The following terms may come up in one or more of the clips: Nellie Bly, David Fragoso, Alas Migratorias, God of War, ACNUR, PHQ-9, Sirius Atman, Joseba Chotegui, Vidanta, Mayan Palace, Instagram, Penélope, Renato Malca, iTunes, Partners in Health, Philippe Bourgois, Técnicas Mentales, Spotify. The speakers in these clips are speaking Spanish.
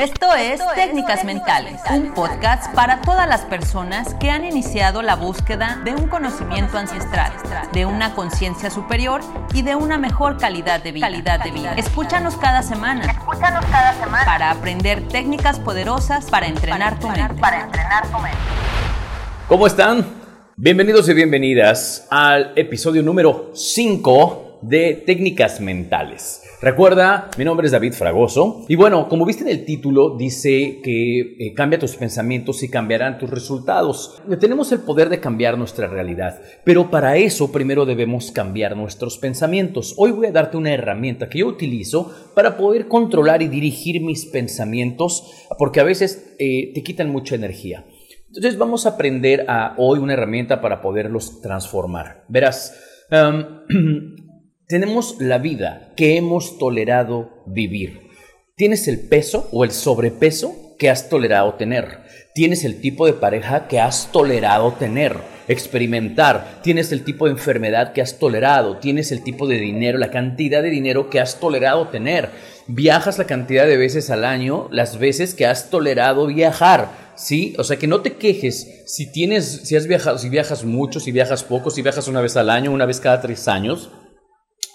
Esto es Técnicas Mentales, un podcast para todas las personas que han iniciado la búsqueda de un conocimiento ancestral, de una conciencia superior y de una mejor calidad de vida. Escúchanos cada semana para aprender técnicas poderosas para entrenar tu mente. ¿Cómo están? Bienvenidos y bienvenidas al episodio número 5 de Técnicas Mentales. Recuerda, mi nombre es David Fragoso y bueno, como viste en el título, dice que cambia tus pensamientos y cambiarán tus resultados. Tenemos el poder de cambiar nuestra realidad, pero para eso primero debemos cambiar nuestros pensamientos. Hoy voy a darte una herramienta que yo utilizo para poder controlar y dirigir mis pensamientos, porque a veces te quitan mucha energía. Entonces vamos a aprender hoy una herramienta para poderlos transformar. Verás, tenemos la vida que hemos tolerado vivir. Tienes el peso o el sobrepeso que has tolerado tener. Tienes el tipo de pareja que has tolerado tener, experimentar. Tienes el tipo de enfermedad que has tolerado. Tienes el tipo de dinero, la cantidad de dinero que has tolerado tener. Viajas la cantidad de veces al año, las veces que has tolerado viajar. Sí, o sea que no te quejes si viajas mucho, si viajas poco, si viajas una vez al año, una vez cada 3 años,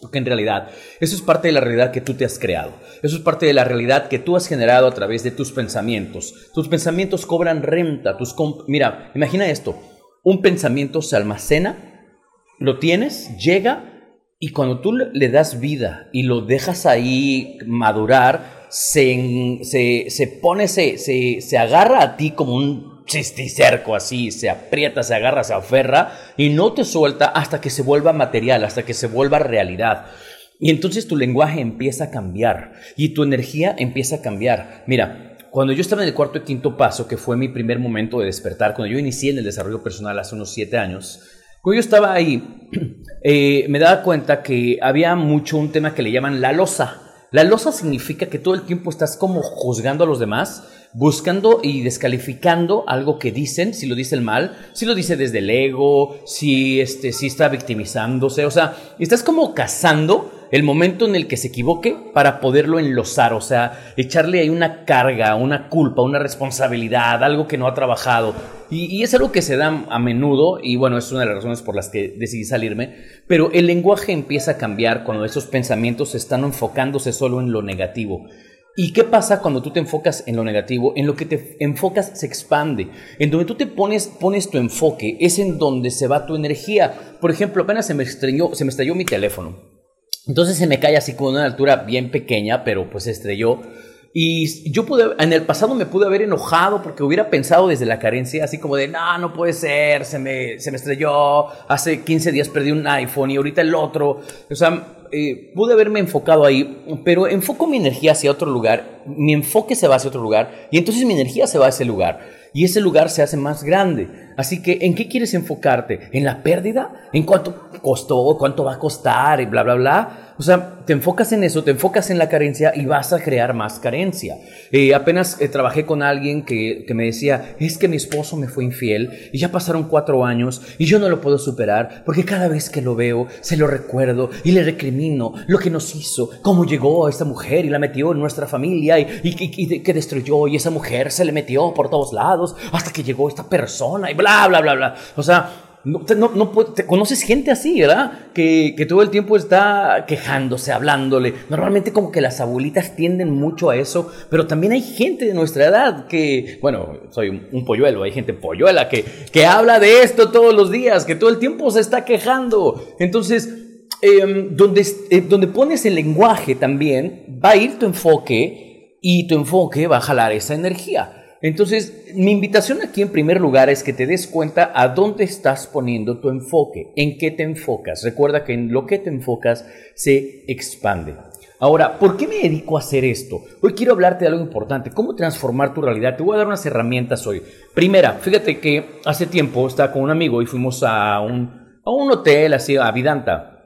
porque en realidad eso es parte de la realidad que tú te has creado, eso es parte de la realidad que tú has generado a través de tus pensamientos. Tus pensamientos cobran renta, mira, imagina esto, un pensamiento se almacena, lo tienes, llega y cuando tú le das vida y lo dejas ahí madurar, se agarra a ti como un chisticerco así, se aprieta, se agarra, se aferra y no te suelta hasta que se vuelva material, hasta que se vuelva realidad. Y entonces tu lenguaje empieza a cambiar y tu energía empieza a cambiar. Mira, cuando yo estaba en el 4º y 5º paso, que fue mi primer momento de despertar, cuando yo inicié en el desarrollo personal hace unos 7 años, cuando yo estaba ahí, me daba cuenta que había un tema que le llaman la losa. La losa significa que todo el tiempo estás como juzgando a los demás, buscando y descalificando algo que dicen, si lo dice el mal, si lo dice desde el ego, si está victimizándose, o sea, estás como cazando el momento en el que se equivoque para poderlo enlosar, o sea, echarle ahí una carga, una culpa, una responsabilidad, algo que no ha trabajado. Y es algo que se da a menudo y bueno, es una de las razones por las que decidí salirme, pero el lenguaje empieza a cambiar cuando esos pensamientos están enfocándose solo en lo negativo. ¿Y qué pasa cuando tú te enfocas en lo negativo? En lo que te enfocas se expande. En donde tú te pones tu enfoque es en donde se va tu energía. Por ejemplo, apenas se me estalló mi teléfono. Entonces se me cae así con una altura bien pequeña, pero pues se estrelló. Y yo en el pasado me pude haber enojado porque hubiera pensado desde la carencia, así como de, no puede ser, se me estrelló, hace 15 días perdí un iPhone y ahorita el otro. O sea, pude haberme enfocado ahí, pero enfoco mi energía hacia otro lugar, mi enfoque se va hacia otro lugar y entonces mi energía se va a ese lugar. Y ese lugar se hace más grande. Así que, ¿en qué quieres enfocarte? ¿En la pérdida? ¿En cuánto costó? ¿Cuánto va a costar? Y bla, bla, bla. O sea, te enfocas en eso, te enfocas en la carencia y vas a crear más carencia. Apenas trabajé con alguien que me decía, es que mi esposo me fue infiel y ya pasaron 4 años y yo no lo puedo superar porque cada vez que lo veo se lo recuerdo y le recrimino lo que nos hizo, cómo llegó a esta mujer y la metió en nuestra familia y que destruyó y esa mujer se le metió por todos lados. Hasta que llegó esta persona y bla, bla, bla, bla. O sea, no conoces gente así, ¿verdad? Que todo el tiempo está quejándose, hablándole. Normalmente como que las abuelitas tienden mucho a eso, pero también hay gente de nuestra edad que, bueno, soy un polluelo, hay gente polluela que habla de esto todos los días, que todo el tiempo se está quejando. Entonces, donde pones el lenguaje también, va a ir tu enfoque y tu enfoque va a jalar esa energía. Entonces, mi invitación aquí en primer lugar es que te des cuenta a dónde estás poniendo tu enfoque, en qué te enfocas. Recuerda que en lo que te enfocas se expande. Ahora, ¿por qué me dedico a hacer esto? Hoy quiero hablarte de algo importante, cómo transformar tu realidad. Te voy a dar unas herramientas hoy. Primera, fíjate que hace tiempo estaba con un amigo y fuimos a un hotel, así a Vidanta,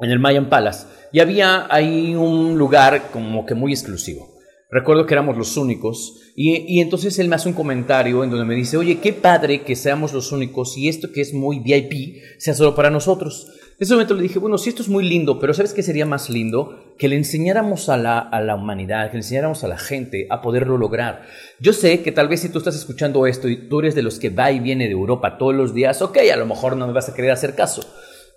en el Mayan Palace, y había ahí un lugar como que muy exclusivo. Recuerdo que éramos los únicos y entonces él me hace un comentario en donde me dice, oye, qué padre que seamos los únicos y esto que es muy VIP sea solo para nosotros. en ese momento le dije, bueno, sí, esto es muy lindo, pero ¿sabes qué sería más lindo? Que le enseñáramos a la humanidad, que le enseñáramos a la gente a poderlo lograr. Yo sé que tal vez si tú estás escuchando esto y tú eres de los que va y viene de Europa todos los días, ok, a lo mejor no me vas a querer hacer caso.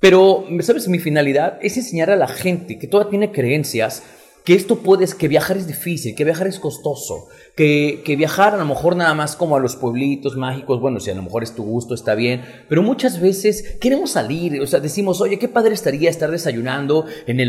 Pero, ¿sabes? Mi finalidad es enseñar a la gente que todavía tiene creencias que que viajar es difícil, que viajar es costoso, que viajar a lo mejor nada más como a los pueblitos mágicos, bueno, si a lo mejor es tu gusto, está bien, pero muchas veces queremos salir, o sea, decimos, oye, qué padre estaría estar desayunando en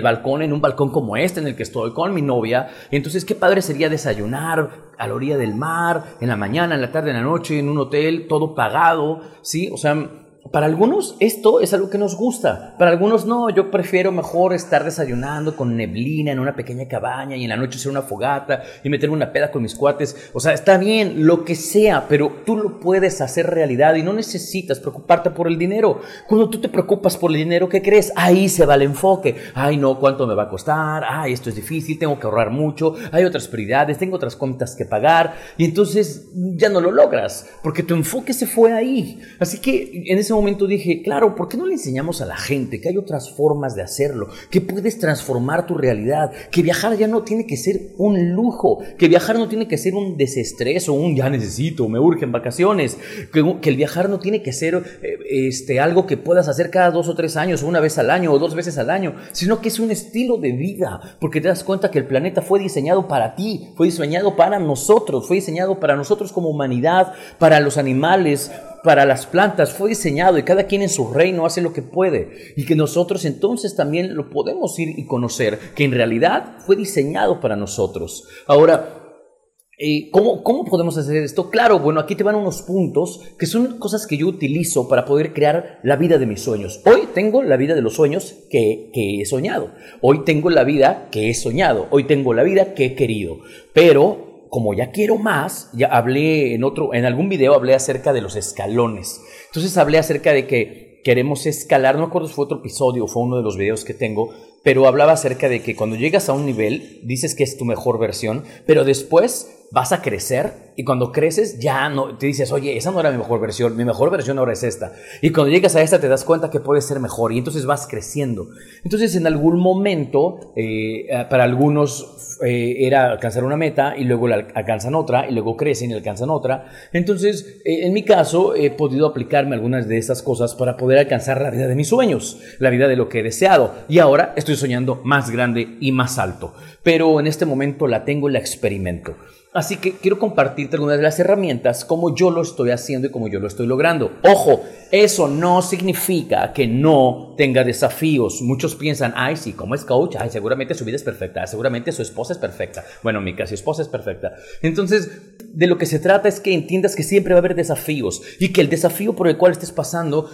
un balcón como este en el que estoy con mi novia, entonces qué padre sería desayunar a la orilla del mar, en la mañana, en la tarde, en la noche, en un hotel, todo pagado, ¿sí? O sea, para algunos esto es algo que nos gusta, para algunos no, yo prefiero mejor estar desayunando con neblina en una pequeña cabaña y en la noche hacer una fogata y meterme una peda con mis cuates, o sea, está bien, lo que sea, pero tú lo puedes hacer realidad y no necesitas preocuparte por el dinero. Cuando tú te preocupas por el dinero, ¿qué crees? Ahí se va el enfoque, ay no, ¿cuánto me va a costar? Ay, esto es difícil, tengo que ahorrar mucho, hay otras prioridades, tengo otras cuentas que pagar y entonces ya no lo logras porque tu enfoque se fue ahí, así que en ese momento dije, claro, ¿por qué no le enseñamos a la gente que hay otras formas de hacerlo, que puedes transformar tu realidad, que viajar ya no tiene que ser un lujo, que viajar no tiene que ser un desestrés o un ya necesito, me urgen vacaciones, que el viajar no tiene que ser algo que puedas hacer cada 2 o 3 años o una vez al año o 2 veces al año, sino que es un estilo de vida, porque te das cuenta que el planeta fue diseñado para ti, fue diseñado para nosotros, fue diseñado para nosotros como humanidad, para los animales, para las plantas, fue diseñado y cada quien en su reino hace lo que puede y que nosotros entonces también lo podemos ir y conocer, que en realidad fue diseñado para nosotros. Ahora, ¿Cómo podemos hacer esto? Claro, bueno, aquí te van unos puntos que son cosas que yo utilizo para poder crear la vida de mis sueños. Hoy tengo la vida de los sueños que he soñado. Hoy tengo la vida que he soñado. Hoy tengo la vida que he querido. Pero como ya quiero más, ya hablé en algún video hablé acerca de los escalones. Entonces hablé acerca de que queremos escalar, no me acuerdo si fue otro episodio o fue uno de los videos que tengo, pero hablaba acerca de que cuando llegas a un nivel, dices que es tu mejor versión, pero después vas a crecer y cuando creces ya no te dices, oye, esa no era mi mejor versión ahora es esta. Y cuando llegas a esta te das cuenta que puedes ser mejor y entonces vas creciendo. Entonces en algún momento para algunos era alcanzar una meta y luego la alcanzan otra y luego crecen y alcanzan otra. Entonces en mi caso he podido aplicarme algunas de esas cosas para poder alcanzar la vida de mis sueños, la vida de lo que he deseado y ahora estoy soñando más grande y más alto. Pero en este momento la tengo y la experimento. Así que quiero compartirte algunas de las herramientas, cómo yo lo estoy haciendo y cómo yo lo estoy logrando. Ojo, eso no significa que no tenga desafíos. Muchos piensan, ay, sí, como es coach, ay, seguramente su vida es perfecta, seguramente su esposa es perfecta. Bueno, en mi caso, esposa es perfecta. Entonces, de lo que se trata es que entiendas que siempre va a haber desafíos y que el desafío por el cual estés pasando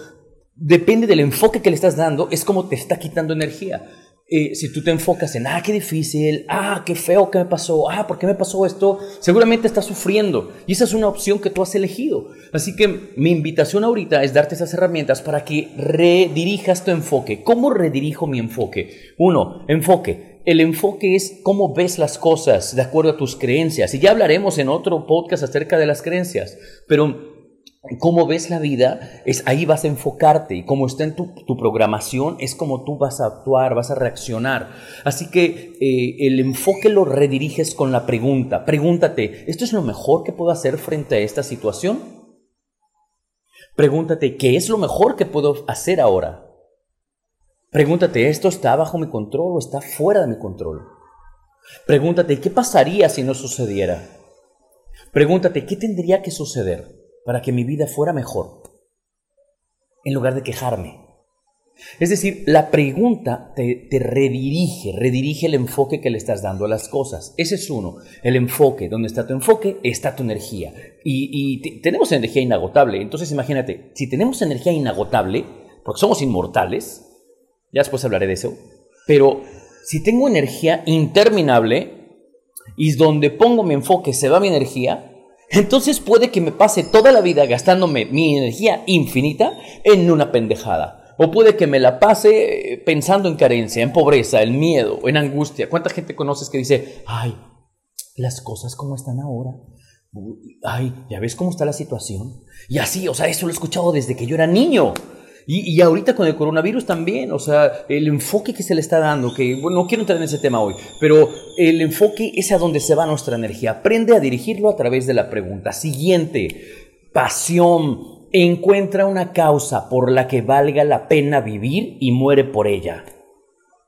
depende del enfoque que le estás dando, es como te está quitando energía. Si tú te enfocas en, qué difícil, qué feo que me pasó, por qué me pasó esto, seguramente estás sufriendo y esa es una opción que tú has elegido. Así que mi invitación ahorita es darte esas herramientas para que redirijas tu enfoque. ¿Cómo redirijo mi enfoque? 1, enfoque. El enfoque es cómo ves las cosas de acuerdo a tus creencias. Y ya hablaremos en otro podcast acerca de las creencias, pero cómo ves la vida, es ahí vas a enfocarte y como está en tu programación es como tú vas a actuar, vas a reaccionar. Así que el enfoque lo rediriges con la pregunta. Pregúntate, ¿esto es lo mejor que puedo hacer frente a esta situación? Pregúntate, ¿qué es lo mejor que puedo hacer ahora? Pregúntate, ¿esto está bajo mi control o está fuera de mi control? Pregúntate, ¿qué pasaría si no sucediera? Pregúntate, ¿qué tendría que suceder para que mi vida fuera mejor, en lugar de quejarme? Es decir, la pregunta te redirige el enfoque que le estás dando a las cosas. Ese es uno, el enfoque. Donde está tu enfoque, está tu energía. Y tenemos energía inagotable. Entonces imagínate, si tenemos energía inagotable, porque somos inmortales, ya después hablaré de eso, pero si tengo energía interminable y donde pongo mi enfoque se va mi energía, entonces puede que me pase toda la vida gastándome mi energía infinita en una pendejada. O puede que me la pase pensando en carencia, en pobreza, en miedo, en angustia. ¿Cuánta gente conoces que dice, ay, las cosas como están ahora? Ay, ¿ya ves cómo está la situación? Y así, o sea, eso lo he escuchado desde que yo era niño. Y ahorita con el coronavirus también, o sea, el enfoque que se le está dando, que bueno, no quiero entrar en ese tema hoy, pero el enfoque es a donde se va nuestra energía. Aprende a dirigirlo a través de la pregunta. Siguiente, pasión. Encuentra una causa por la que valga la pena vivir y muere por ella.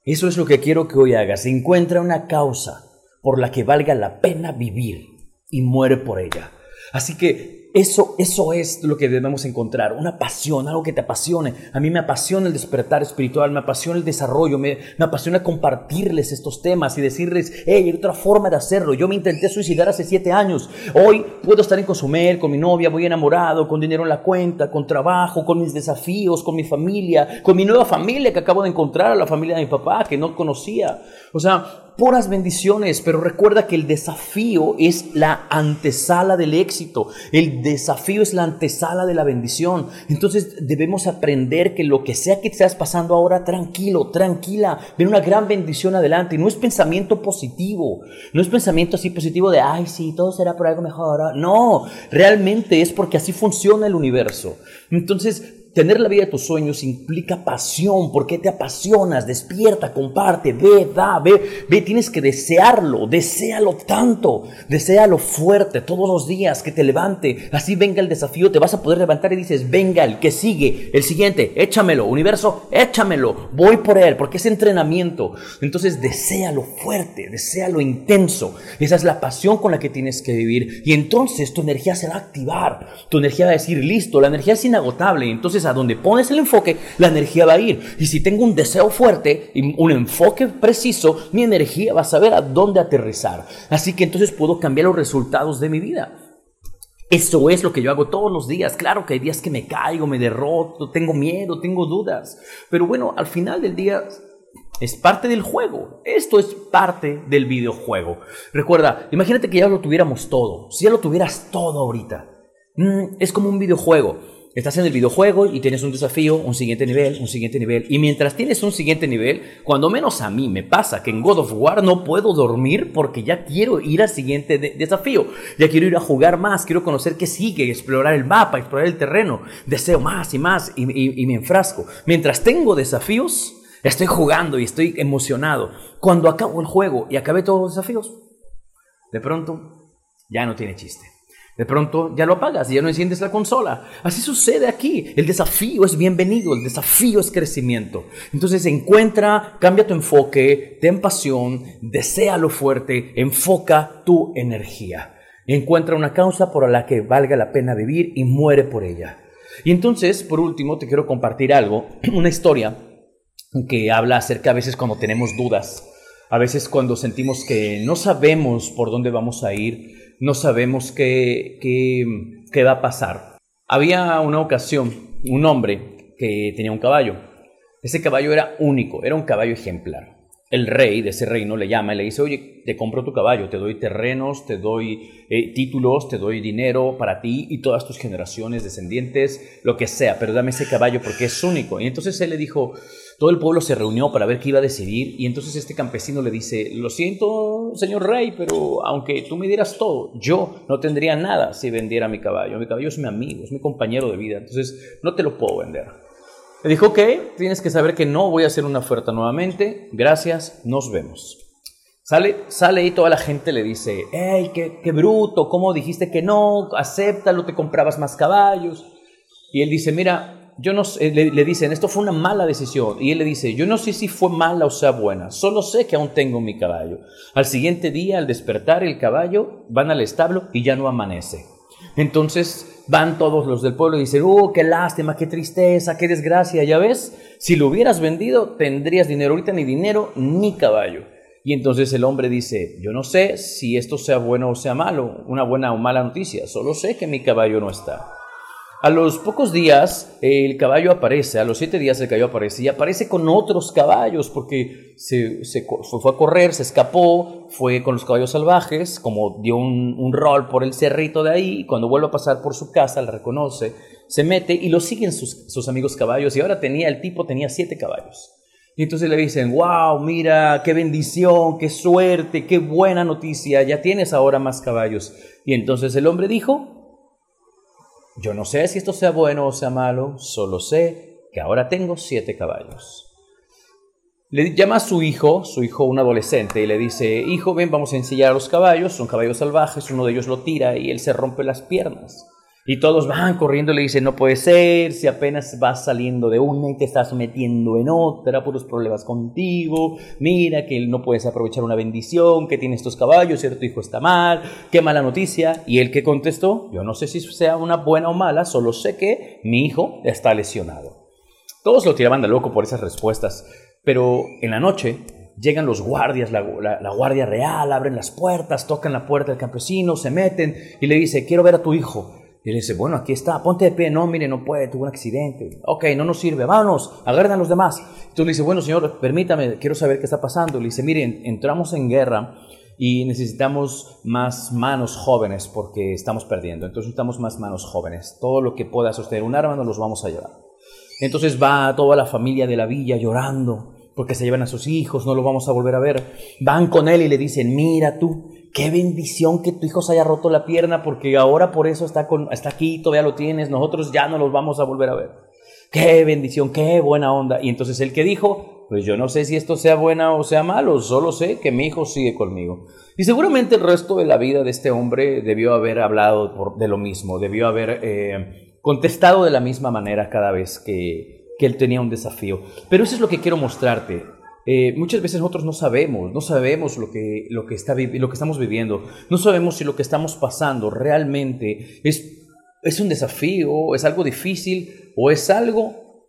Eso es lo que quiero que hoy hagas. Encuentra una causa por la que valga la pena vivir y muere por ella. Así que eso es lo que debemos encontrar, una pasión, algo que te apasione. A mí me apasiona el despertar espiritual, me apasiona el desarrollo, me apasiona compartirles estos temas y decirles, hey, hay otra forma de hacerlo. Yo me intenté suicidar hace 7 años. Hoy puedo estar en Cozumel con mi novia, voy enamorado, con dinero en la cuenta, con trabajo, con mis desafíos, con mi familia, con mi nueva familia que acabo de encontrar, la familia de mi papá que no conocía. O sea, puras bendiciones, pero recuerda que el desafío es la antesala del éxito. El desafío es la antesala de la bendición. Entonces debemos aprender que lo que sea que estás pasando ahora, tranquilo, tranquila, ven una gran bendición adelante. Y no es pensamiento positivo, no es pensamiento así positivo de, ay, sí, todo será por algo mejor. No, realmente es porque así funciona el universo. Entonces, tener la vida de tus sueños implica pasión. ¿Por qué te apasionas? Despierta, comparte, ve, da, ve. Tienes que desearlo, deséalo tanto, deséalo fuerte todos los días que te levante. Así venga el desafío, te vas a poder levantar y dices, venga, el que sigue, el siguiente, échamelo, universo, échamelo, voy por él, porque es entrenamiento. Entonces, deséalo fuerte, deséalo intenso. Esa es la pasión con la que tienes que vivir. Y entonces tu energía se va a activar, tu energía va a decir, listo, la energía es inagotable. Entonces, a donde pones el enfoque, la energía va a ir. Y si tengo un deseo fuerte y un enfoque preciso, mi energía va a saber a dónde aterrizar. Así que entonces puedo cambiar los resultados de mi vida. Eso es lo que yo hago todos los días. Claro que hay días que me caigo, me derroto, tengo miedo, tengo dudas. Pero bueno, al final del día es parte del juego. Esto es parte del videojuego. Recuerda, imagínate que ya lo tuviéramos todo. Si ya lo tuvieras todo ahorita. Es como un videojuego. Estás en el videojuego y tienes un desafío, un siguiente nivel. Y mientras tienes un siguiente nivel, cuando menos a mí me pasa que en God of War no puedo dormir porque ya quiero ir al siguiente desafío. Ya quiero ir a jugar más, quiero conocer qué sigue, explorar el mapa, explorar el terreno. Deseo más y más y me enfrasco. Mientras tengo desafíos, estoy jugando y estoy emocionado. Cuando acabo el juego y acabé todos los desafíos, de pronto ya no tiene chiste. De pronto ya lo apagas y ya no enciendes la consola. Así sucede aquí. El desafío es bienvenido, el desafío es crecimiento. Entonces encuentra, cambia tu enfoque, ten pasión, deséalo fuerte, enfoca tu energía. Encuentra una causa por la que valga la pena vivir y muere por ella. Y entonces, por último, te quiero compartir algo, una historia que habla acerca a veces cuando tenemos dudas, a veces cuando sentimos que no sabemos por dónde vamos a ir. No sabemos qué va a pasar. Había una ocasión, un hombre que tenía un caballo. Ese caballo era único, era un caballo ejemplar. El rey de ese reino le llama y le dice, oye, te compro tu caballo, te doy terrenos, te doy títulos, te doy dinero para ti y todas tus generaciones, descendientes, lo que sea, pero dame ese caballo porque es único. Y entonces él le dijo, todo el pueblo se reunió para ver qué iba a decidir y entonces este campesino le dice, lo siento, señor rey, pero aunque tú me dieras todo, yo no tendría nada si vendiera mi caballo. Mi caballo es mi amigo, es mi compañero de vida, entonces no te lo puedo vender. Le dijo, ok, tienes que saber que no voy a hacer una oferta nuevamente, gracias, nos vemos. Sale y toda la gente le dice, hey, qué bruto, ¿cómo dijiste que no? Acéptalo, te comprabas más caballos. Y él dice, mira, yo no sé, le dicen, esto fue una mala decisión. Y él le dice, yo no sé si fue mala o sea buena, solo sé que aún tengo mi caballo. Al siguiente día, al despertar el caballo, van al establo y ya no amanece. Entonces van todos los del pueblo y dicen, oh, qué lástima, qué tristeza, qué desgracia, ya ves, si lo hubieras vendido tendrías dinero, ahorita ni dinero ni caballo. Y entonces el hombre dice, yo no sé si esto sea bueno o sea malo, una buena o mala noticia, solo sé que mi caballo no está. A los pocos días el caballo aparece, a los 7 días el caballo aparece y aparece con otros caballos porque se fue a correr, se escapó, fue con los caballos salvajes, como dio un rol por el cerrito de ahí, y cuando vuelve a pasar por su casa la reconoce, se mete y lo siguen sus amigos caballos y ahora el tipo tenía 7 caballos. Y entonces le dicen, wow, mira, qué bendición, qué suerte, qué buena noticia, ya tienes ahora más caballos. Y entonces el hombre dijo, yo no sé si esto sea bueno o sea malo, solo sé que ahora tengo 7 caballos. Le llama a su hijo un adolescente, y le dice: hijo, ven, vamos a ensillar a los caballos, son caballos salvajes, uno de ellos lo tira y él se rompe las piernas. Y todos van corriendo y le dicen: no puede ser, si apenas vas saliendo de una y te estás metiendo en otra, puros problemas contigo, mira que no puedes aprovechar una bendición que tiene estos caballos, cierto hijo está mal, qué mala noticia. Y él que contestó: yo no sé si sea una buena o mala, solo sé que mi hijo está lesionado. Todos lo tiraban de loco por esas respuestas, pero en la noche llegan los guardias, la guardia real, abren las puertas, tocan la puerta del campesino, se meten y le dice: quiero ver a tu hijo. Y le dice: bueno, aquí está, ponte de pie. No, mire, no puede, tuvo un accidente. Ok, no nos sirve, vámonos, agarran a los demás. Entonces le dice: bueno, señor, permítame, quiero saber qué está pasando. Le dice: miren, entramos en guerra y necesitamos más manos jóvenes porque estamos perdiendo. Entonces necesitamos más manos jóvenes. Todo lo que pueda sostener un arma nos los vamos a llevar. Entonces va toda la familia de la villa llorando porque se llevan a sus hijos, no los vamos a volver a ver. Van con él y le dicen: mira tú, qué bendición que tu hijo se haya roto la pierna, porque ahora por eso está aquí, todavía lo tienes, nosotros ya no los vamos a volver a ver. Qué bendición, qué buena onda. Y entonces el que dijo: pues yo no sé si esto sea buena o sea malo, solo sé que mi hijo sigue conmigo. Y seguramente el resto de la vida de este hombre debió haber hablado de lo mismo, debió haber contestado de la misma manera cada vez que él tenía un desafío. Pero eso es lo que quiero mostrarte. Muchas veces nosotros no sabemos lo que estamos viviendo, no sabemos si lo que estamos pasando realmente es un desafío, es algo difícil o es algo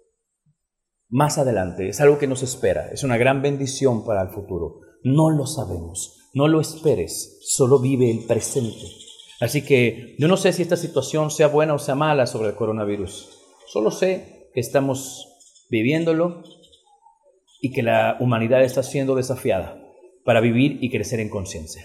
más adelante, es algo que nos espera, es una gran bendición para el futuro. No lo sabemos, no lo esperes, solo vive el presente. Así que yo no sé si esta situación sea buena o sea mala sobre el coronavirus, solo sé que estamos viviéndolo y que la humanidad está siendo desafiada para vivir y crecer en conciencia.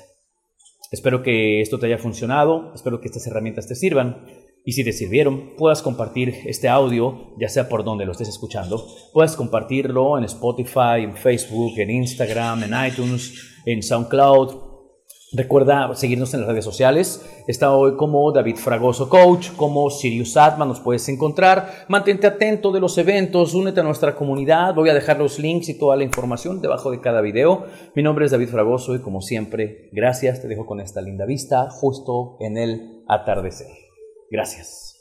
Espero que esto te haya funcionado, espero que estas herramientas te sirvan, y si te sirvieron, puedas compartir este audio, ya sea por donde lo estés escuchando, puedas compartirlo en Spotify, en Facebook, en Instagram, en iTunes, en SoundCloud. Recuerda seguirnos en las redes sociales. Está hoy como David Fragoso Coach, como Sirius Atman nos puedes encontrar. Mantente atento de los eventos, únete a nuestra comunidad. Voy a dejar los links y toda la información debajo de cada video. Mi nombre es David Fragoso y como siempre, gracias. Te dejo con esta linda vista justo en el atardecer. Gracias.